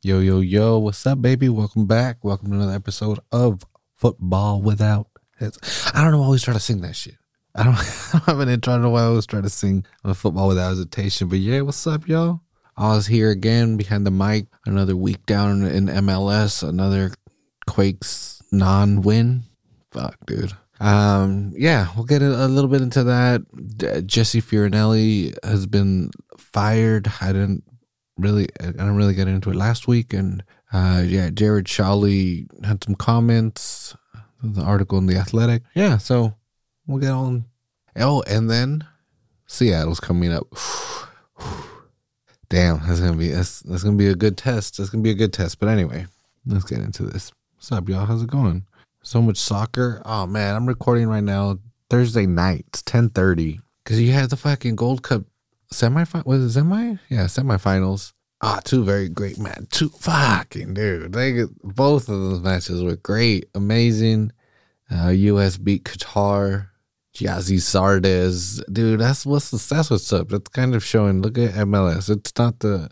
Yo, yo, yo, what's up, baby? Welcome back. Welcome to another episode of Football Without Heads. I don't know why I always try to sing that shit. I don't have an intro. I don't know why I always try to sing Football Without Hesitation. But yeah, what's up, y'all? Oz here again behind the mic. Another week down in MLS. Another Quakes non-win. Fuck, dude. Yeah, we'll get a little bit into that. Jesse Fioranelli has been fired. I didn't really get into it last week, and yeah, Jared Shawley had some comments. The article in The Athletic. Yeah, so we'll get on. Oh, and then Seattle's coming up. Damn, that's gonna be a good test. But anyway, let's get into this. What's up, y'all? How's it going? So much soccer. Oh man, I'm recording right now. Thursday night, 10:30, because you had the fucking Gold Cup. Semifinals. Two very great matches. Two fucking dude. Both of those matches were great, amazing. U.S. beat Qatar. Jazzy Sardes, dude. That's what's up. That's kind of showing. Look at MLS. It's not the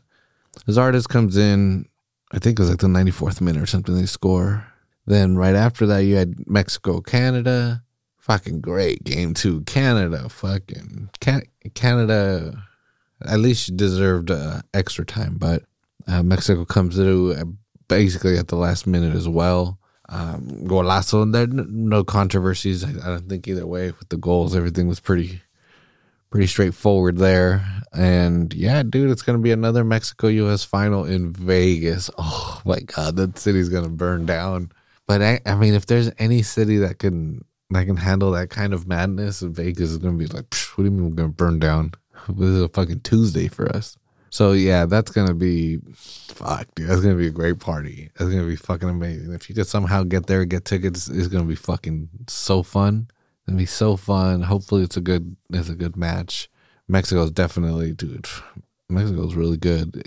Zardes comes in. I think it was like the 94th minute or something. They score. Then right after that, you had Mexico, Canada. Fucking great game too. Canada. At least deserved extra time, but Mexico comes through basically at the last minute as well. Golasso. There no controversies. I don't think either way with the goals. Everything was pretty straightforward there. And yeah, dude, it's gonna be another Mexico-US final in Vegas. Oh my God, that city's gonna burn down. But I mean, if there's any city that can handle that kind of madness, Vegas is gonna be like, what do you mean we're gonna burn down? This is a fucking Tuesday for us. So yeah, that's gonna be fuck, dude. That's gonna be a great party. That's gonna be fucking amazing. If you could somehow get there, get tickets, it's gonna be fucking so fun. It's gonna be so fun. Hopefully it's a good match. Mexico's definitely, dude. Mexico's really good.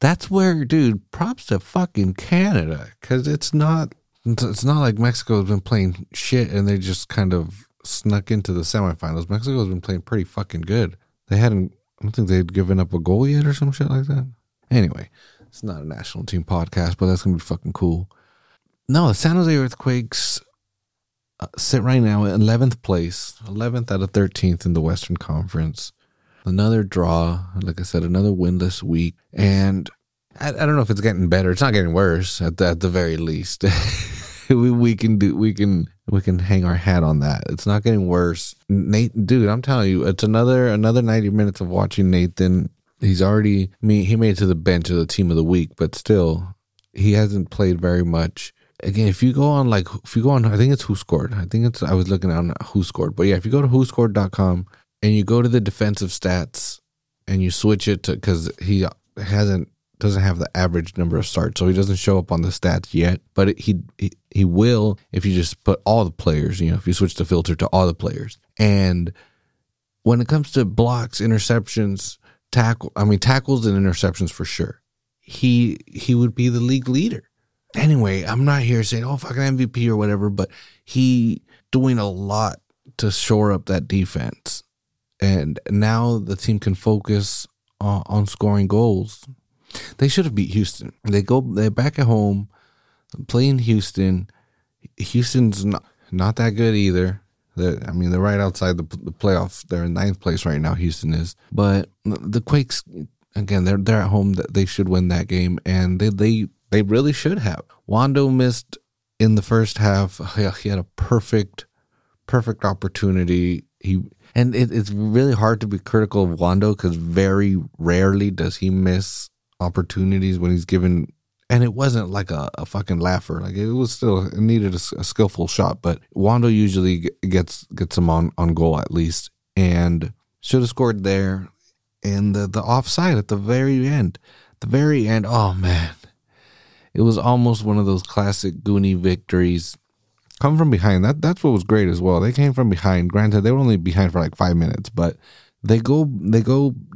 That's where, dude. Props to fucking Canada, because it's not like Mexico's been playing shit and they just kind of snuck into the semifinals. Mexico's been playing pretty fucking good. I don't think they'd given up a goal yet or some shit like that. Anyway, it's not a national team podcast, but that's going to be fucking cool. No, the San Jose Earthquakes sit right now in 11th place, 11th out of 13th in the Western Conference. Another draw, like I said, another winless week. And I don't know if it's getting better. It's not getting worse at the very least. We can hang our hat on that. It's not getting worse. Nate, dude, I'm telling you, it's another 90 minutes of watching Nathan. He's already, I mean, he made it to the bench of the team of the week, but still, he hasn't played very much. Again, if you go on, I think it's Who Scored. I was looking on Who Scored. But yeah, if you go to whoscored.com and you go to the defensive stats and you switch it to, because he doesn't have the average number of starts, so he doesn't show up on the stats yet, but he will if you just put all the players, you know, if you switch the filter to all the players. And when it comes to blocks, interceptions, tackles and interceptions for sure, he would be the league leader. Anyway, I'm not here saying, oh, fucking MVP or whatever, but he doing a lot to shore up that defense. And now the team can focus on scoring goals. They should have beat Houston. They're back at home, playing Houston. Houston's not that good either. They're right outside the playoffs. They're in 9th place right now, Houston is. But the Quakes, again, they're at home. They should win that game, and they really should have. Wando missed in the first half. He had a perfect opportunity. It's really hard to be critical of Wando because very rarely does he miss opportunities when he's given, and it wasn't like a fucking laugher. Like it needed a skillful shot, but Wando usually gets him on goal at least, and should have scored there. And the offside at the very end, oh man, it was almost one of those classic Goonie victories. Come from behind. That's what was great as well. They came from behind. Granted, they were only behind for like 5 minutes, but they go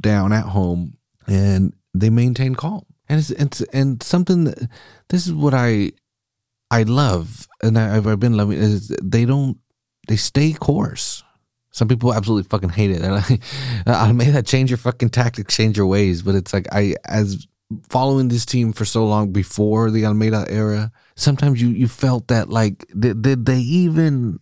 down at home and they maintain calm, and it's something that, this is what I love, and I've been loving, is they stay course. Some people absolutely fucking hate it. They're like, Almeida, change your fucking tactics, change your ways. But it's like, I as following this team for so long before the Almeida era, sometimes you felt that, like, did they even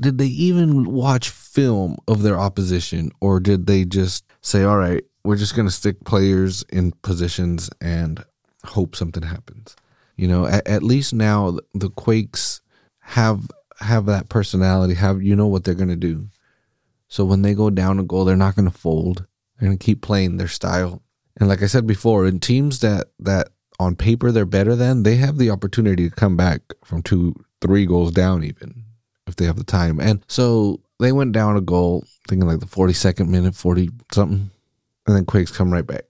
watch film of their opposition, or did they just say, all right, we're just going to stick players in positions and hope something happens? You know, at least now the Quakes have that personality, you know what they're going to do. So when they go down a goal, they're not going to fold. They're going to keep playing their style. And like I said before, in teams that on paper they're better than, they have the opportunity to come back from 2-3 goals down even if they have the time. And so they went down a goal, thinking like the 42nd minute, 40-something, and then Quakes come right back.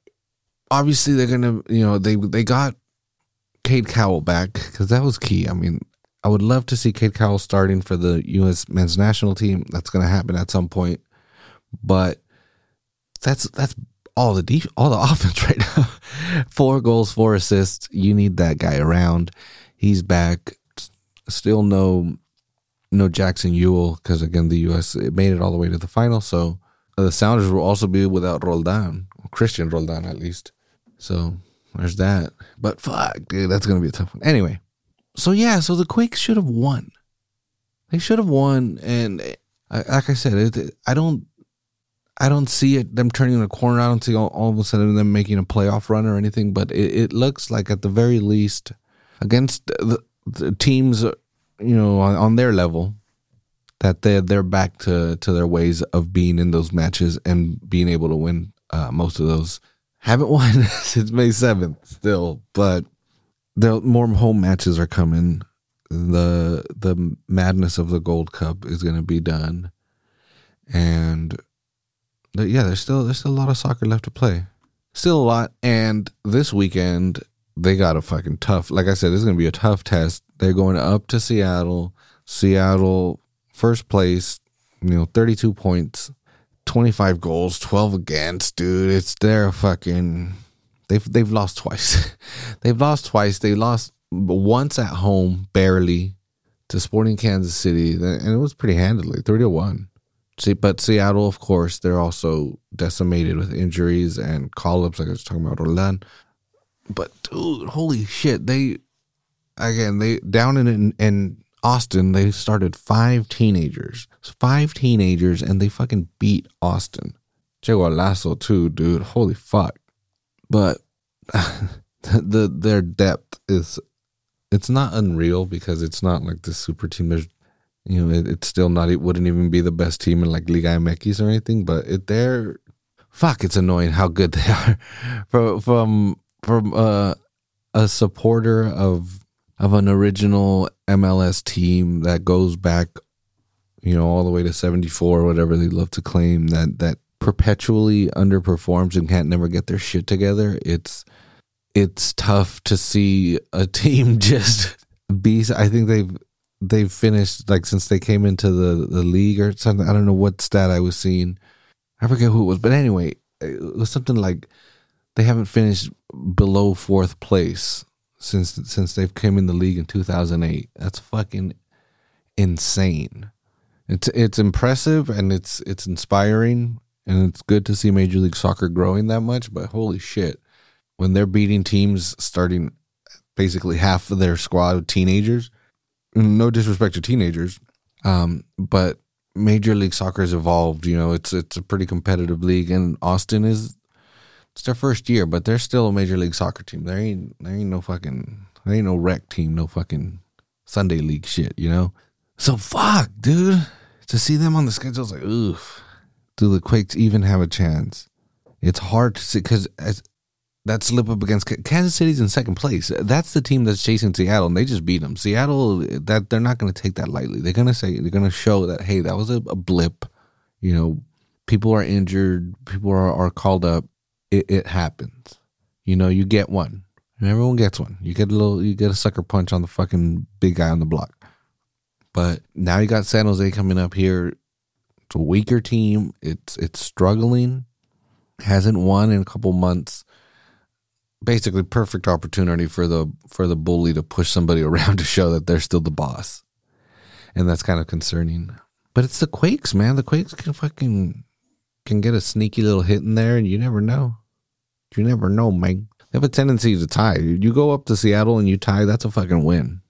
Obviously, they're going to, you know, they got Cade Cowell back because that was key. I mean, I would love to see Cade Cowell starting for the U.S. men's national team. That's going to happen at some point, but that's all the offense right now. 4 goals, 4 assists. You need that guy around. He's back. Still no Jackson Yueill because, again, the U.S. it made it all the way to the final. So the Sounders will also be without Roldan, Christian Roldan at least. So there's that. But fuck, dude, that's going to be a tough one. Anyway, so the Quakes should have won. They should have won, and like I said, I don't see it them turning the corner. I don't see all of a sudden them making a playoff run or anything, but it looks like at the very least against the teams, you know, on their level, that they're back to their ways of being in those matches and being able to win most of those. Haven't won since May 7th still, but more home matches are coming. The madness of the Gold Cup is going to be done. And there's still a lot of soccer left to play. Still a lot. And this weekend, they got a fucking tough, like I said, this is going to be a tough test. They're going up to Seattle. Seattle, first place, you know, 32 points, 25 goals, 12 against, dude. It's their fucking... They've lost twice. They lost once at home, barely, to Sporting Kansas City, and it was pretty handily, 3-1. See, but Seattle, of course, they're also decimated with injuries and call-ups, like I was talking about Roland. But dude, holy shit! They down in Austin, they started 5 teenagers, and they fucking beat Austin. Chegualasso too, dude. Holy fuck! But their depth it's not unreal because it's not like the super team. There's, you know, it's still not, it wouldn't even be the best team in like Liga MX or anything. But it's annoying how good they are. From a supporter of an original MLS team that goes back, you know, all the way to 74 or whatever they love to claim, that perpetually underperforms and can't never get their shit together. It's tough to see a team just be. I think they've finished, like, since they came into the league or something. I don't know what stat I was seeing. I forget who it was, but anyway, it was something like they haven't finished below 4th place since they've came in the league in 2008. That's fucking insane. It's impressive and it's inspiring. And it's good to see Major League Soccer growing that much, but holy shit, when they're beating teams starting basically half of their squad of teenagers, no disrespect to teenagers, but Major League Soccer has evolved. You know, it's a pretty competitive league, and Austin it's their first year, but they're still a Major League Soccer team. There ain't no rec team, no fucking Sunday league shit, you know? So fuck, dude, to see them on the schedule is like, oof. Do the Quakes even have a chance? It's hard to see because that slip up against Kansas City's in 2nd place. That's the team that's chasing Seattle, and they just beat them. Seattle, that they're not going to take that lightly. They're going to say, they're going to show that, hey, that was a blip. You know, people are injured, people are called up. It happens. You know, you get one, and everyone gets one. You get a sucker punch on the fucking big guy on the block. But now you got San Jose coming up here. A weaker team. It's struggling. Hasn't won in a couple months. Basically, perfect opportunity for the bully to push somebody around to show that they're still the boss, and that's kind of concerning. But it's the Quakes, man. The Quakes can get a sneaky little hit in there, and you never know, man. They have a tendency to tie. You go up to Seattle and you tie, that's a fucking win.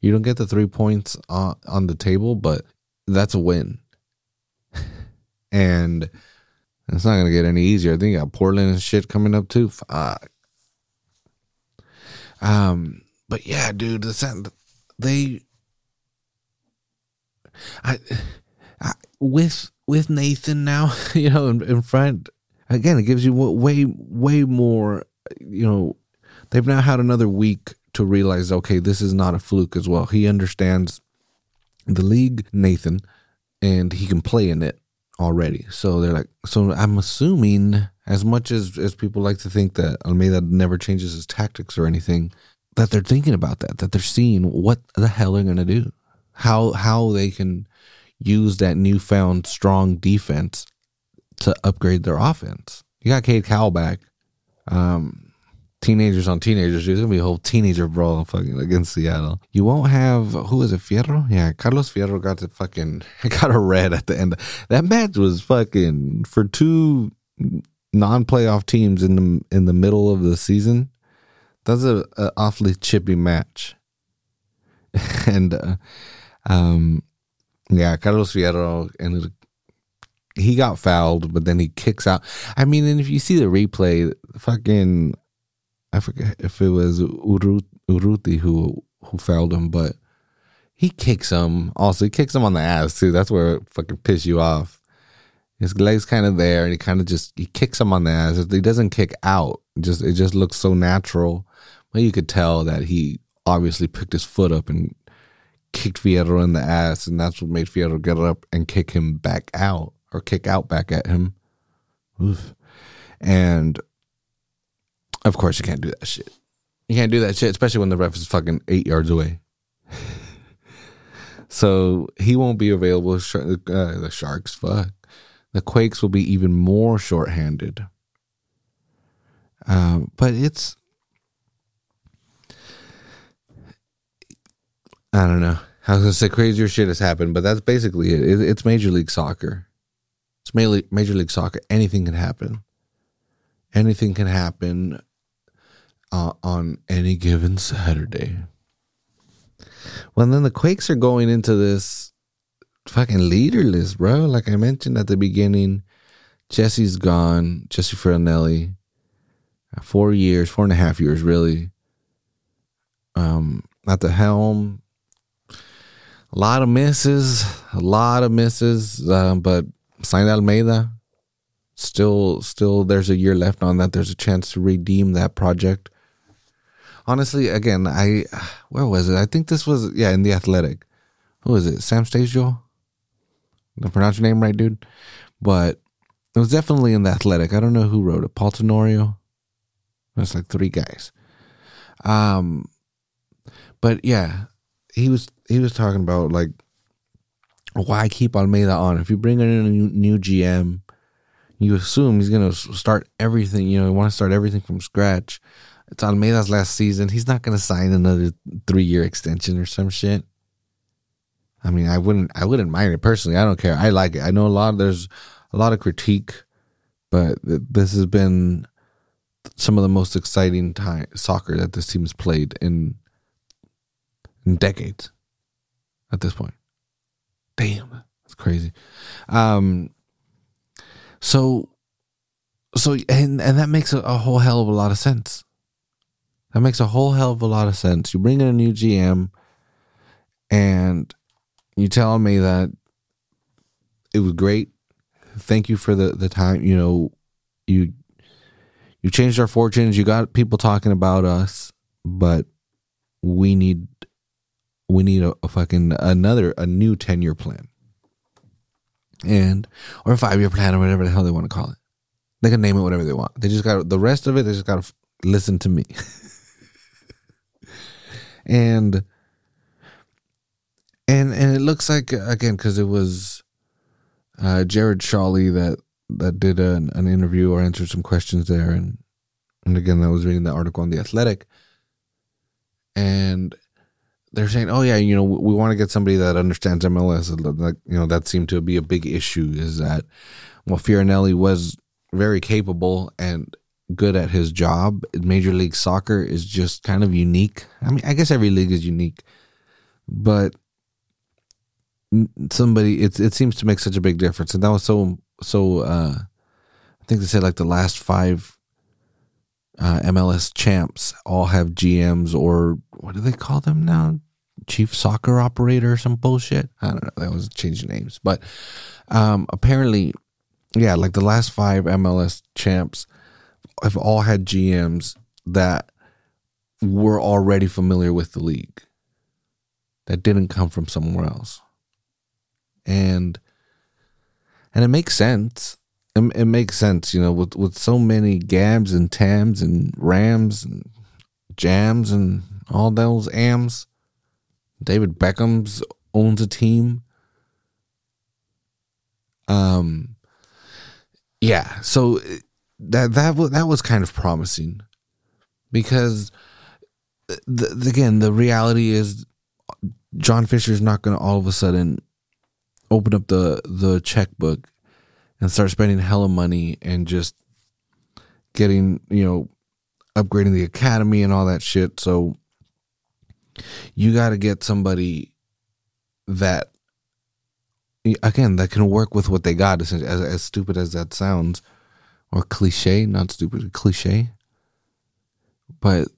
You don't get the 3 points on the table, but that's a win. And it's not going to get any easier. I think you got Portland and shit coming up too. Fuck. But yeah, dude, with Nathan now, you know, in front, again, it gives you way more, you know, they've now had another week to realize, okay, this is not a fluke as well. He understands the league, Nathan, and he can play in it already. So they're like, so I'm assuming, as much as people like to think that Almeida never changes his tactics or anything, that they're thinking about that they're seeing what the hell they're going to do, how they can use that newfound strong defense to upgrade their offense. You got Cade Cowell back. Teenagers on teenagers. There's going to be a whole teenager brawl fucking against Seattle. You won't have, who is it, Fierro? Yeah, Carlos Fierro got a red at the end. That match was fucking, for two non-playoff teams in the middle of the season, that's an awfully chippy match. And, yeah, Carlos Fierro, and he got fouled, but then he kicks out. I mean, and if you see the replay, fucking, I forget if it was Uruti who fouled him, but he kicks him. Also, he kicks him on the ass, too. That's where it fucking pisses you off. His leg's kind of there, and he kicks him on the ass. He doesn't kick out. It just looks so natural. But you could tell that he obviously picked his foot up and kicked Fierro in the ass, and that's what made Fierro get up and kick him back out, or kick out back at him. Oof. And of course, you can't do that shit. You can't do that shit, especially when the ref is fucking 8 yards away. So he won't be available. The Sharks, fuck. The Quakes will be even more shorthanded. But it's, I don't know. I was going to say crazier shit has happened, but that's basically it. It's Major League Soccer. It's Major League Soccer. Anything can happen. Anything can happen on any given Saturday. Well, and then the Quakes are going into this fucking leaderless, bro. Like I mentioned at the beginning, Jesse's gone. Jesse Fioranelli. 4.5 years, really. At the helm. A lot of misses. But signed Almeida. Still, there's a year left on that. There's a chance to redeem that project. Honestly, again, where was it? I think this was, in The Athletic. Who is it? Sam Stagio? Did I pronounce your name right, dude? But it was definitely in The Athletic. I don't know who wrote it. Paul Tenorio? It's like three guys. But yeah, he was talking about, like, why keep Almeida on? If you bring in a new GM, you assume he's going to start everything. You know, you want to start everything from scratch. It's Almeida's last season. He's not going to sign another 3-year extension or some shit. I mean, I wouldn't mind it personally. I don't care. I like it. I know there's a lot of critique, but this has been some of the most exciting soccer that this team has played in decades at this point. Damn, that's crazy. So that makes a whole hell of a lot of sense. You bring in a new GM and you tell me that it was great. Thank you for the time. You know, you changed our fortunes. You got people talking about us, but we need a fucking new 10-year plan. Or a 5-year plan, or whatever the hell they want to call it. They can name it whatever they want. They just got the rest of it. They just got to listen to me. and it looks like, again, because it was Jared Shawley that did an interview or answered some questions there, and again, I was reading the article on The Athletic, and they're saying, oh yeah, you know, we want to get somebody that understands MLS. Like, you know, that seemed to be a big issue, is that, well, Fioranelli was very capable, and good at his job. Major League Soccer is just kind of unique. I mean, I guess every league is unique, but somebody, it seems to make such a big difference. And that was so, I think they said like the last five MLS champs all have GMs, or what do they call them now? Chief Soccer Operator or some bullshit. I don't know. That was changing names. But apparently, yeah, like the last five MLS champs have all had GMs that were already familiar with the league, that didn't come from somewhere else. And it makes sense. It makes sense, you know, with so many Gabs and Tams and Rams and Jams and all those Ams. David Beckham owns a team. Yeah, so that was kind of promising, because again, the reality is John Fisher's not going to all of a sudden open up the checkbook and start spending hella money and just getting, you know, upgrading the academy and all that shit. So you got to get somebody that, again, that can work with what they got, as stupid as that sounds, or cliche, not stupid, cliche. But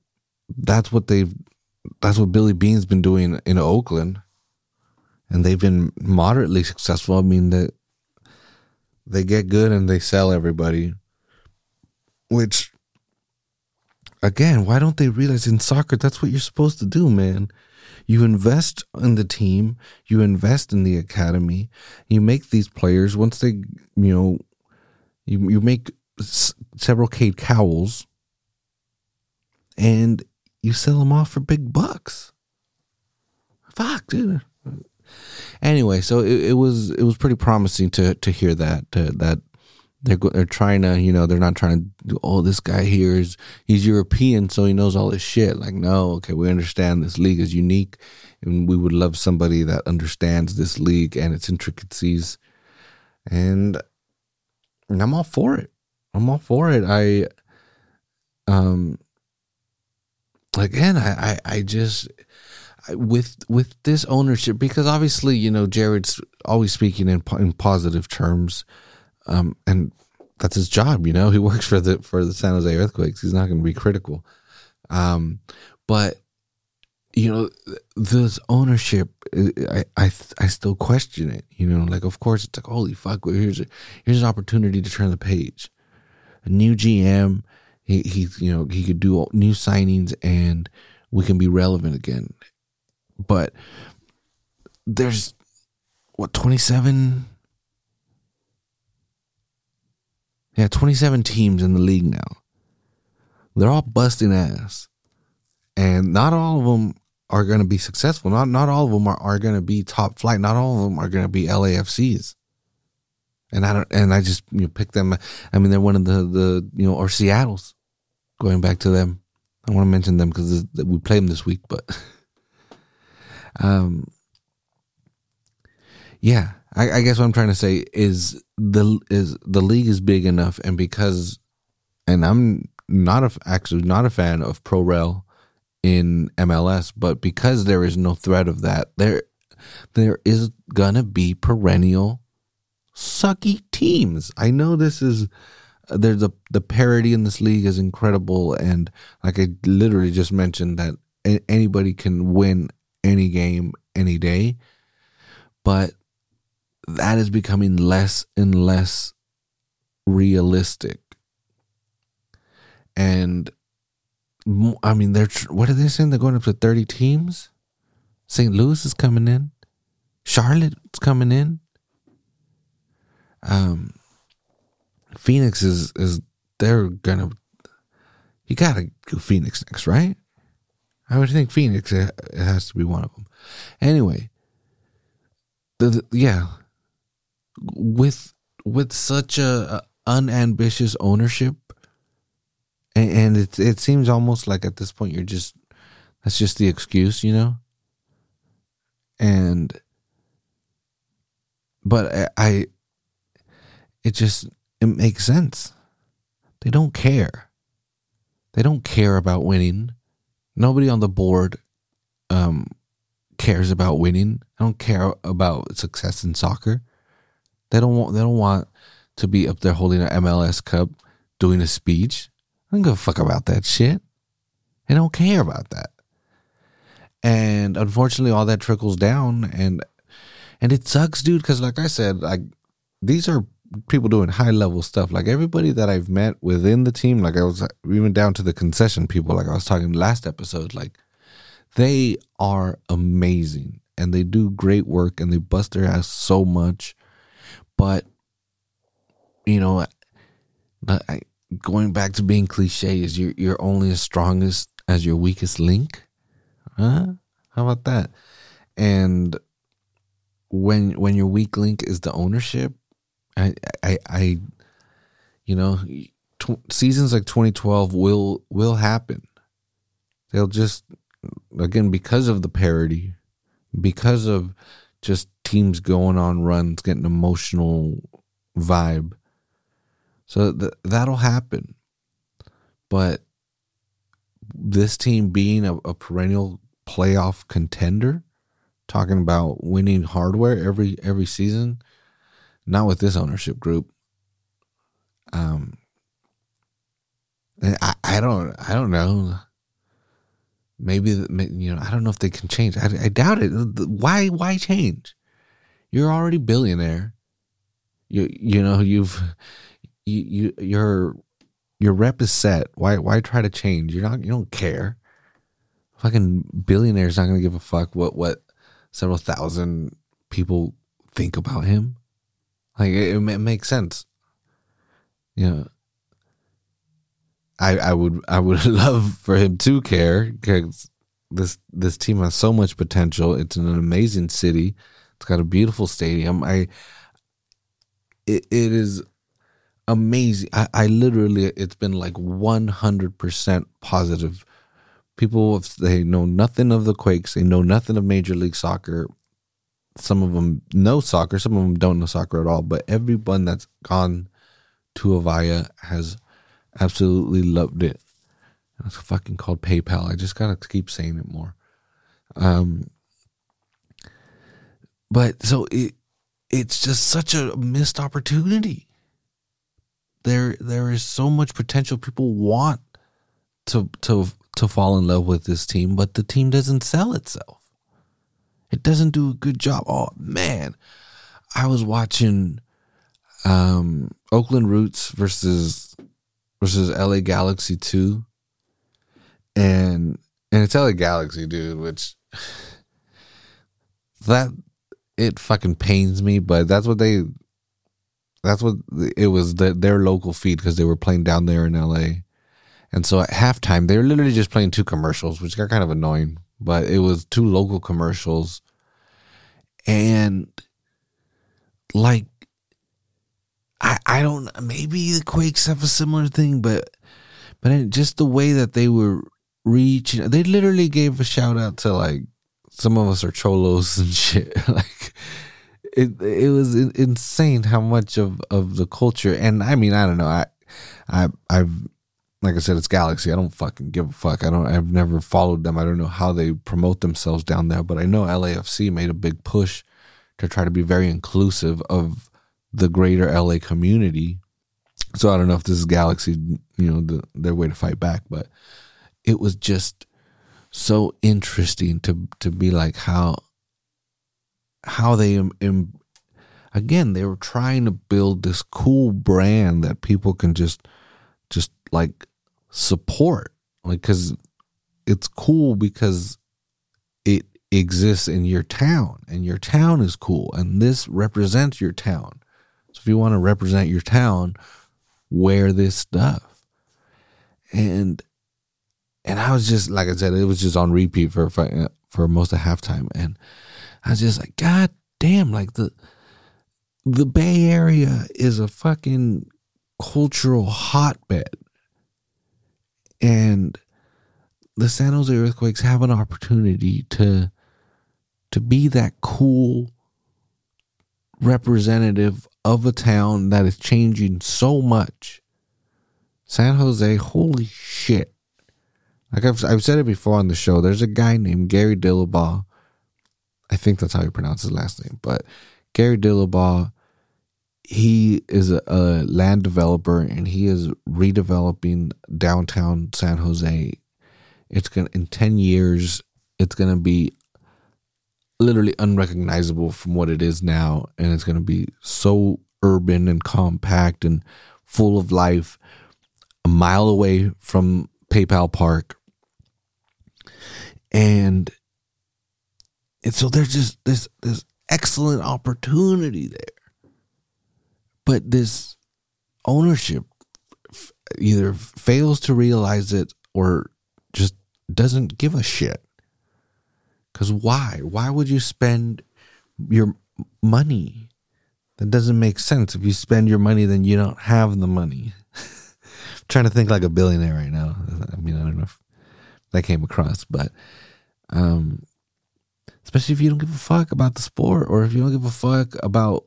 that's what Billy Bean's been doing in Oakland, and they've been moderately successful. I mean, they get good and they sell everybody, which, again, why don't they realize in soccer that's what you're supposed to do, man? You invest in the team, you invest in the academy, you make these players, once they, you know, you make several Cade Cowells, and you sell them off for big bucks. Fuck, dude. Anyway, so it was pretty promising to hear that. They're trying to, you know, they're not trying to do, oh, this guy here is, he's European, so he knows all this shit. Like, no, okay, we understand this league is unique, and we would love somebody that understands this league and its intricacies. And I'm all for it. With this ownership, because obviously, you know, Jared's always speaking in positive terms. And that's his job, you know. He works for the San Jose Earthquakes. He's not going to be critical, but you know, this ownership, I still question it. You know, like, of course, it's like, holy fuck, well, here's an opportunity to turn the page. A new GM, he could do new signings, and we can be relevant again. But there's what 27. Yeah, 27 teams in the league now. They're all busting ass. And not all of them are going to be successful. Not all of them are going to be top flight. Not all of them are going to be LAFCs. And I just, you know, pick them. I mean, they're one of the you know, or Seattle's. Going back to them. I want to mention them because we play them this week, but yeah. I guess what I'm trying to say is the league is big enough, and because, and I'm actually not a fan of pro rel in MLS, but because there is no threat of that, there is gonna be perennial sucky teams. I know this is, there's the parity in this league is incredible, and like I literally just mentioned that anybody can win any game any day, but that is becoming less and less realistic. And I mean, what are they saying? They're going up to 30 teams. St. Louis is coming in. Charlotte's coming in. Phoenix is they're gonna. You gotta go Phoenix next, right? I would think Phoenix. It has to be one of them. Anyway, yeah. With such a unambitious ownership, and it seems almost like at this point that's just the excuse, you know. And but it makes sense. They don't care. They don't care about winning. Nobody on the board cares about winning. They don't care about success in soccer. They don't want to be up there holding an MLS Cup, doing a speech. I don't give a fuck about that shit. They don't care about that. And unfortunately, all that trickles down, and it sucks, dude. Because like I said, like these are people doing high level stuff. Like everybody that I've met within the team, like I was even down to the concession people, like I was talking last episode, like they are amazing and they do great work and they bust their ass so much. But you know, going back to being cliche, is you're only as strong as your weakest link. Huh? How about that? And when your weak link is the ownership, seasons like 2012 will happen. They'll just, again, because of the parody, because of just teams going on runs, getting emotional vibe. So that'll happen. But this team being a perennial playoff contender, talking about winning hardware every season, not with this ownership group. And I don't know. Maybe, you know, I don't know if they can change. I doubt it. Why change? You're already billionaire. Your rep is set. Why try to change? You don't care. Fucking billionaire's not gonna give a fuck what several thousand people think about him. Like it makes sense. You know, I would love for him to care, because this team has so much potential. It's an amazing city. It's got a beautiful stadium. It is amazing. I literally, it's been like 100% positive. People, they know nothing of the Quakes. They know nothing of Major League Soccer. Some of them know soccer. Some of them don't know soccer at all. But everyone that's gone to Avaya has absolutely loved it. It's fucking called PayPal. I just gotta keep saying it more. But so it's just such a missed opportunity. There is so much potential. People want to fall in love with this team, but the team doesn't sell itself. It doesn't do a good job. Oh, man. I was watching Oakland Roots versus LA Galaxy 2. And it's LA Galaxy, dude, which it fucking pains me, but that's what it was, their local feed, because they were playing down there in LA. And so at halftime, they were literally just playing two commercials, which got kind of annoying. But it was two local commercials. And like, I don't, maybe the Quakes have a similar thing, but just the way that they were reaching, they literally gave a shout out to, like, some of us are cholos and shit. Like, it was insane how much of the culture. And I mean, I don't know. I've, like I said, it's Galaxy. I don't fucking give a fuck. I've never followed them. I don't know how they promote themselves down there, but I know LAFC made a big push to try to be very inclusive of the greater LA community. So I don't know if this is Galaxy, you know, their way to fight back, but it was just so interesting to be like how they again, they were trying to build this cool brand that people can just like support, like, because it's cool because it exists in your town, and your town is cool, and this represents your town. So if you want to represent your town, wear this stuff. And I was just, like I said, it was just on repeat for most of halftime, and I was just like, God damn, like the Bay Area is a fucking cultural hotbed, and the San Jose Earthquakes have an opportunity to be that cool representative of a town that is changing so much. San Jose, holy shit, Like I've said it before on the show, there's a guy named Gary Dillabaugh. I think that's how you pronounce his last name. But Gary Dillabaugh, he is a land developer, and he is redeveloping downtown San Jose. It's gonna, in 10 years, it's going to be literally unrecognizable from what it is now. And it's going to be so urban and compact and full of life, a mile away from PayPal Park. And so there's just this excellent opportunity there. But this ownership either fails to realize it or just doesn't give a shit. Because why? Why would you spend your money? That doesn't make sense. If you spend your money, then you don't have the money. I'm trying to think like a billionaire right now. I mean, I don't know if that came across, but especially if you don't give a fuck about the sport, or if you don't give a fuck about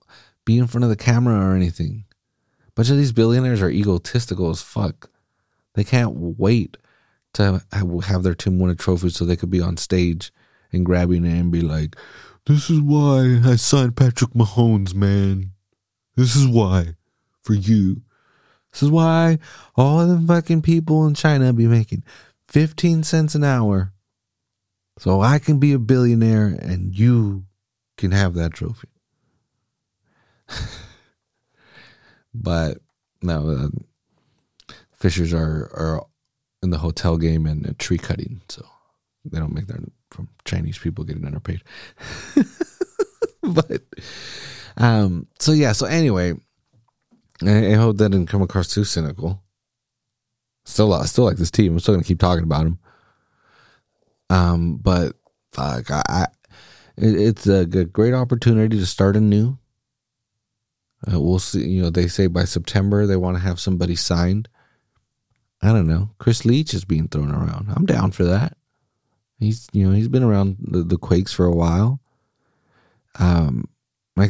being in front of the camera or anything. A bunch of these billionaires are egotistical as fuck. They can't wait to have their team win a trophy so they could be on stage and grabbing it and be like, "This is why I signed Patrick Mahomes, man. This is why. For you. This is why all the fucking people in China be making 15 cents an hour. So I can be a billionaire and you can have that trophy." But no, Fishers are in the hotel game and tree cutting, so they don't make their... from Chinese people getting underpaid. But so anyway, I hope that didn't come across too cynical. Still like this team. I'm still gonna keep talking about them. But fuck, it's a great opportunity to start anew. We'll see. You know, they say by September they want to have somebody signed. I don't know. Chris Leach is being thrown around. I'm down for that. He's been around the Quakes for a while. Like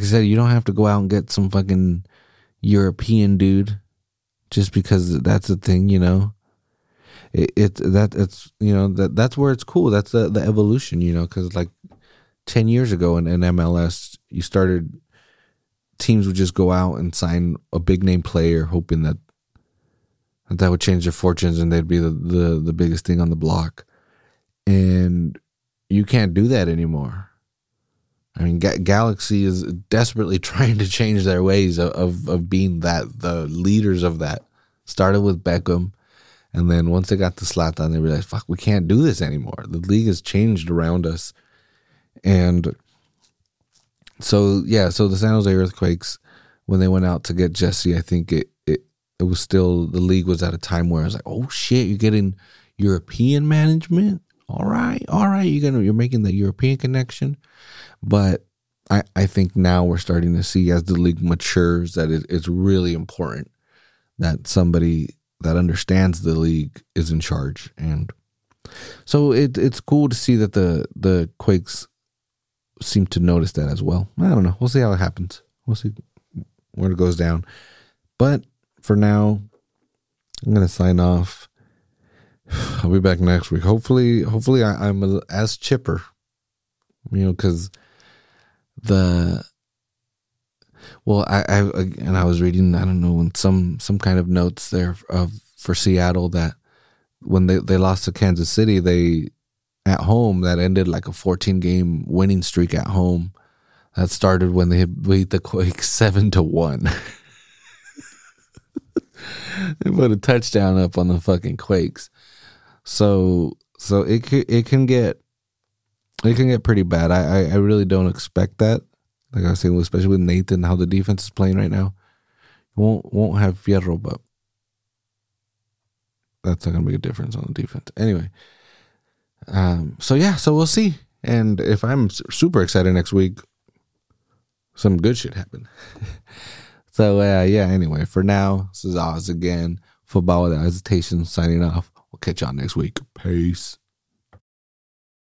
I said, you don't have to go out and get some fucking European dude just because that's the thing, you know. That's where it's cool. That's the evolution, you know, because like 10 years ago in MLS, you started teams would just go out and sign a big name player, hoping that would change their fortunes and they'd be the biggest thing on the block. And you can't do that anymore. I mean, Galaxy is desperately trying to change their ways of being the leaders of that. Started with Beckham, and then once they got to Zlatan, they realized, fuck, we can't do this anymore. The league has changed around us. And so the San Jose Earthquakes, when they went out to get Jesse, I think it was still, the league was at a time where I was like, oh shit, you're getting European management? All right. You're making the European connection, but I think now we're starting to see as the league matures that it's really important that somebody that understands the league is in charge, and so it's cool to see that the Quakes seem to notice that as well. I don't know. We'll see how it happens. We'll see where it goes down. But for now, I'm gonna sign off. I'll be back next week. Hopefully I'm as chipper, you know, because I was reading, I don't know, in some kind of notes there for Seattle that when they lost to Kansas City, they at home that ended like a 14-game winning streak at home that started when they beat the Quakes 7-1. They put a touchdown up on the fucking Quakes. So it can get pretty bad. I really don't expect that. Like I was saying, especially with Nathan, how the defense is playing right now, won't have Fierro, but that's not gonna make a difference on the defense anyway. So we'll see. And if I'm super excited next week, some good shit happened. So anyway, for now, this is Oz again. Football Without Hesitation signing off. We'll catch y'all next week. Peace.